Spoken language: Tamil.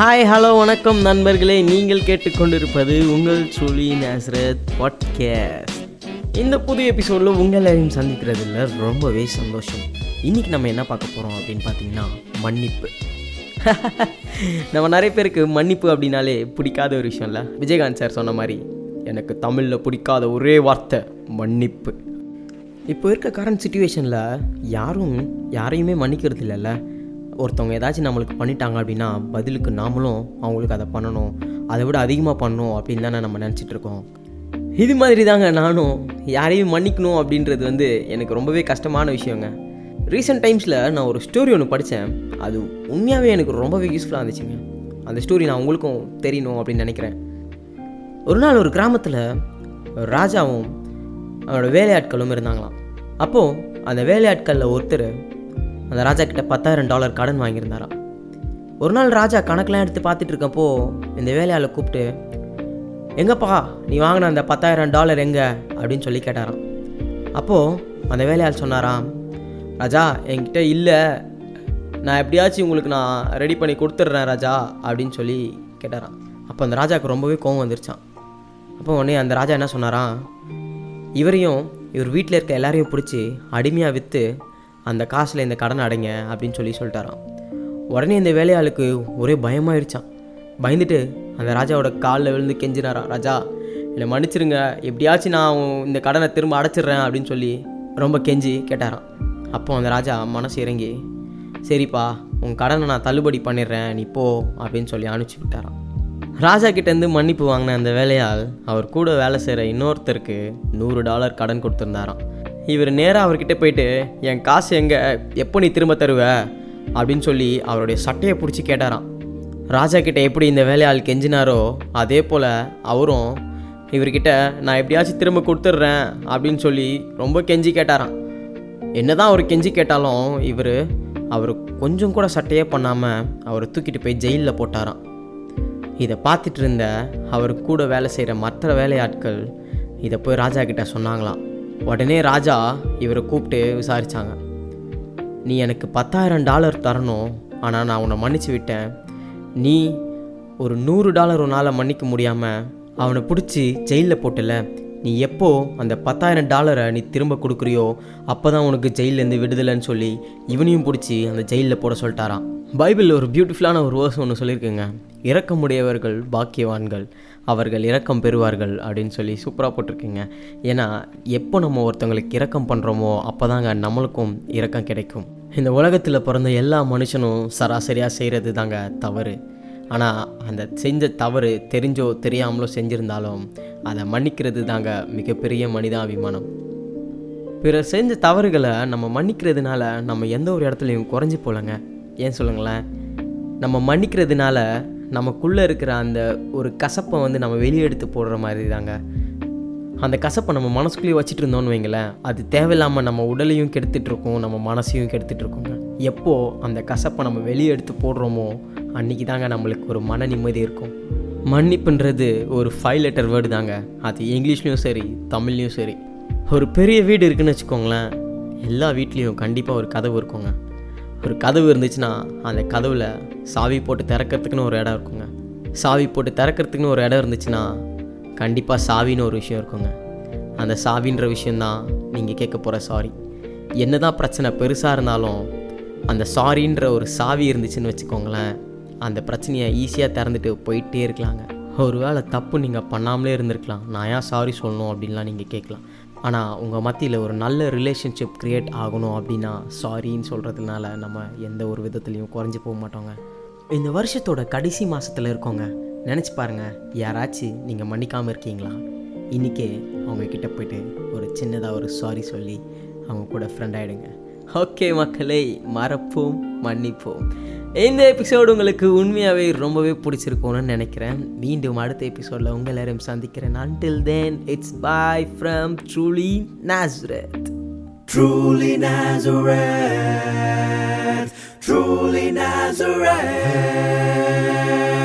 ஹாய் ஹலோ வணக்கம் நண்பர்களே, நீங்கள் கேட்டுக்கொண்டிருப்பது உங்கள் ட்ரூலி நாசரத் பாட்காஸ்ட். இந்த புது எபிசோடில் உங்கள் எல்லாரையும் சந்திக்கிறதுல ரொம்பவே சந்தோஷம். இன்றைக்கி நம்ம என்ன பார்க்க போகிறோம் அப்படின்னு பார்த்தீங்கன்னா, மன்னிப்பு. நம்ம நிறைய பேருக்கு மன்னிப்பு அப்படின்னாலே பிடிக்காத ஒரு விஷயம் இல்லை. விஜயகாந்த் சார் சொன்ன மாதிரி எனக்கு தமிழில் பிடிக்காத ஒரே வார்த்தை மன்னிப்பு. இப்போ இருக்க கரண்ட் சுச்சுவேஷனில் யாரும் யாரையுமே மன்னிக்கிறது இல்லைல்ல. ஒருத்தவங்க ஏதாச்சும் நம்மளுக்கு பண்ணிட்டாங்க அப்படின்னா பதிலுக்கு நாமளும் அவங்களுக்கு அதை பண்ணணும், அதை விட அதிகமாக பண்ணணும் அப்படின்னு தானே நம்ம நினச்சிட்ருக்கோம். இது மாதிரி தாங்க நானும் யாரையும் மன்னிக்கணும் அப்படின்றது வந்து எனக்கு ரொம்பவே கஷ்டமான விஷயங்க. ரீசெண்ட் டைம்ஸில் நான் ஒரு ஸ்டோரி ஒன்று படித்தேன். அது உண்மையாகவே எனக்கு ரொம்பவே யூஸ்ஃபுல்லாக இருந்துச்சுங்க. அந்த ஸ்டோரி நான் உங்களுக்கும் தெரியணும் அப்படின்னு நினைக்கிறேன். ஒரு நாள் ஒரு கிராமத்தில் ராஜாவும் அவனோட வேலையாட்களும் இருந்தாங்களாம். அப்போது அந்த வேலையாட்களில் ஒருத்தர் அந்த ராஜா கிட்ட $10,000 கடன் வாங்கியிருந்தாராம். ஒரு நாள் ராஜா கணக்கெலாம் எடுத்து பார்த்துட்டு இருக்கப்போ இந்த வேலையாளை கூப்பிட்டு, எங்கப்பா நீ வாங்கின அந்த $10,000 எங்கே அப்படின்னு சொல்லி கேட்டாராம். அப்போது அந்த வேலையாள் சொன்னாராம், ராஜா என்கிட்ட இல்லை, நான் எப்படியாச்சும் உங்களுக்கு நான் ரெடி பண்ணி கொடுத்துட்றேன் ராஜா அப்படின்னு சொல்லி கேட்டாராம். அப்போ அந்த ராஜாவுக்கு ரொம்பவே கோவம் வந்துருச்சான். அப்போ உடனே அந்த ராஜா என்ன சொன்னாராம், இவரையும் இவர் வீட்டில் இருக்க எல்லாரையும் பிடிச்சி அடிமையாக விற்று அந்த காசில் இந்த கடன் அடைங்க அப்படின்னு சொல்லிட்டாராம். உடனே இந்த வேலையாளுக்கு ஒரே பயமாயிடுச்சான். பயந்துட்டு அந்த ராஜாவோட காலில் விழுந்து கெஞ்சினாராம், ராஜா என்னை மன்னிச்சிருங்க, எப்படியாச்சும் நான் இந்த கடனை திரும்ப அடைச்சிட்றேன் அப்படின்னு சொல்லி ரொம்ப கெஞ்சி கேட்டாராம். அப்போ அந்த ராஜா மனசு இறங்கி, சரிப்பா உன் கடனை நான் தள்ளுபடி பண்ணிடுறேன், நீ போ அப்படின்னு சொல்லி அனுப்பிச்சி விட்டாராம். ராஜா கிட்டேருந்து மன்னிப்பு வாங்கின அந்த வேலையாள் அவர் கூட வேலை செய்கிற இன்னொருத்தருக்கு $100 கடன் கொடுத்துருந்தாராம். இவர் நேராக அவர்கிட்ட போயிட்டு, என் காசு எங்கே, எப்போ நீ திரும்ப தருவ அப்படின்னு சொல்லி அவருடைய சட்டையை பிடிச்சி கேட்டாராம். ராஜா கிட்டே எப்படி இந்த வேலையாள் கெஞ்சினாரோ அதே போல் அவரும் இவர்கிட்ட நான் எப்படியாச்சும் திரும்ப கொடுத்துட்றேன் அப்படின்னு சொல்லி ரொம்ப கெஞ்சி கேட்டாராம். என்ன தான் அவர் கெஞ்சி கேட்டாலும் அவர் கொஞ்சம் கூட சட்டையே பண்ணாமல் அவரை தூக்கிட்டு போய் ஜெயிலில் போட்டாராம். இதை பார்த்துட்டு இருந்த அவர் கூட வேலை செய்கிற மற்ற வேலையாட்கள் இதை போய் ராஜா கிட்டே சொன்னாங்களாம். உடனே ராஜா இவரை கூப்பிட்டு விசாரித்தாங்க, நீ எனக்கு $10,000 தரணும், ஆனால் நான் உன்னை மன்னிச்சு விட்டேன், நீ ஒரு $100 உன்னால் மன்னிக்க முடியாமல் அவனை பிடிச்சி ஜெயிலில் போட்டல, நீ எப்போ அந்த $10,000 நீ திரும்ப கொடுக்குறியோ அப்போ தான் உனக்கு ஜெயிலேருந்து விடுதலைன்னு சொல்லி இவனையும் பிடிச்சி அந்த ஜெயிலில் போட சொல்லிட்டாராம். பைபிளில் ஒரு பியூட்டிஃபுல்லான ஒரு வேர்ஸ் ஒன்று சொல்லியிருக்குங்க, இரக்கமுடையவர்கள் பாக்கியவான்கள், அவர்கள் இரக்கம் பெறுவார்கள் அப்படின்னு சொல்லி சூப்பராக போட்டிருக்குங்க. ஏன்னா எப்போ நம்ம ஒருத்தவங்களுக்கு இரக்கம் பண்ணுறோமோ அப்போ தாங்க நம்மளுக்கும் இரக்கம் கிடைக்கும். இந்த உலகத்தில் பிறந்த எல்லா மனுஷனும் சராசரியாக செய்கிறது தாங்க தவறு. ஆனால் அந்த செஞ்ச தவறு தெரிஞ்சோ தெரியாமலோ செஞ்சுருந்தாலும் அதை மன்னிக்கிறது தாங்க மிகப்பெரிய மனிதாபிமானம். பிறர் செஞ்ச தவறுகளை நம்ம மன்னிக்கிறதுனால நம்ம எந்த ஒரு இடத்துலையும் குறைஞ்சி போகலங்க. ஏன் சொல்லுங்களேன், நம்ம மன்னிக்கிறதுனால நமக்குள்ளே இருக்கிற அந்த ஒரு கசப்பை வந்து நம்ம வெளியே எடுத்து போடுற மாதிரி தாங்க. அந்த கசப்பை நம்ம மனசுக்குள்ளேயே வச்சுட்டு இருந்தோன்னு வைங்களேன், அது தேவையில்லாமல் நம்ம உடலையும் கெடுத்துட்ருக்கோம், நம்ம மனசையும் கெடுத்துட்ருக்கோங்க. எப்போது அந்த கசப்பை நம்ம வெளியே எடுத்து போடுறோமோ அன்றைக்கி தாங்க நம்மளுக்கு ஒரு மன நிம்மதி இருக்கும். மன்னிப்புன்றது ஒரு 5 letter வேர்டு தாங்க. அது இங்கிலீஷ்லேயும் சரி தமிழ்லேயும் சரி. ஒரு பெரிய வீடு இருக்குதுன்னு வச்சுக்கோங்களேன், எல்லா வீட்லேயும் கண்டிப்பாக ஒரு கதவு இருக்குங்க. ஒரு கதவு இருந்துச்சுன்னா அந்த கதவில் சாவி போட்டு திறக்கிறதுக்குன்னு ஒரு இடம் இருக்குங்க. சாவி போட்டு திறக்கிறதுக்குன்னு ஒரு இடம் இருந்துச்சுன்னா கண்டிப்பாக சாவின்னு ஒரு விஷயம் இருக்குங்க. அந்த சாவின்ற விஷயந்தான் நீங்கள் கேட்க போகிற சாரி. என்ன தான் பிரச்சனை பெருசாக இருந்தாலும் அந்த சாரின்ற ஒரு சாவி இருந்துச்சுன்னு வச்சுக்கோங்களேன், அந்த பிரச்சனையை ஈஸியாக திறந்துட்டு போயிட்டே இருக்கலாங்க. ஒரு வேளை தப்பு நீங்கள் பண்ணாமலே இருந்திருக்கலாம், நான் ஏன் சாரி சொல்லணும் அப்படின்லாம் நீங்கள் கேட்கலாம். ஆனால் உங்கள் மத்தியில் ஒரு நல்ல ரிலேஷன்ஷிப் க்ரியேட் ஆகணும் அப்படின்னா சாரின்னு சொல்கிறதுனால நம்ம எந்த ஒரு விதத்துலையும் குறைஞ்சி போக மாட்டோங்க. இந்த வருஷத்தோட கடைசி மாதத்தில் இருக்கோங்க. நினச்சி பாருங்கள், யாராச்சும் நீங்கள் மன்னிக்காமல் இருக்கீங்களா? இன்றைக்கே அவங்கக்கிட்ட போய்ட்டு ஒரு சின்னதாக ஒரு சாரி சொல்லி அவங்க கூட ஃப்ரெண்ட் ஆகிடுங்க. ஓகே மக்களே, மறப்போம் மன்னிப்போம். இந்த எபிசோடு உங்களுக்கு உண்மையாகவே ரொம்பவே பிடிச்சிருக்கும்னு நினைக்கிறேன். மீண்டும் அடுத்த எபிசோடில் உங்கள் எல்லாரையும் சந்திக்கிறேன். Until then, it's bye from truly Nazareth. Truly Nazareth, truly Nazareth.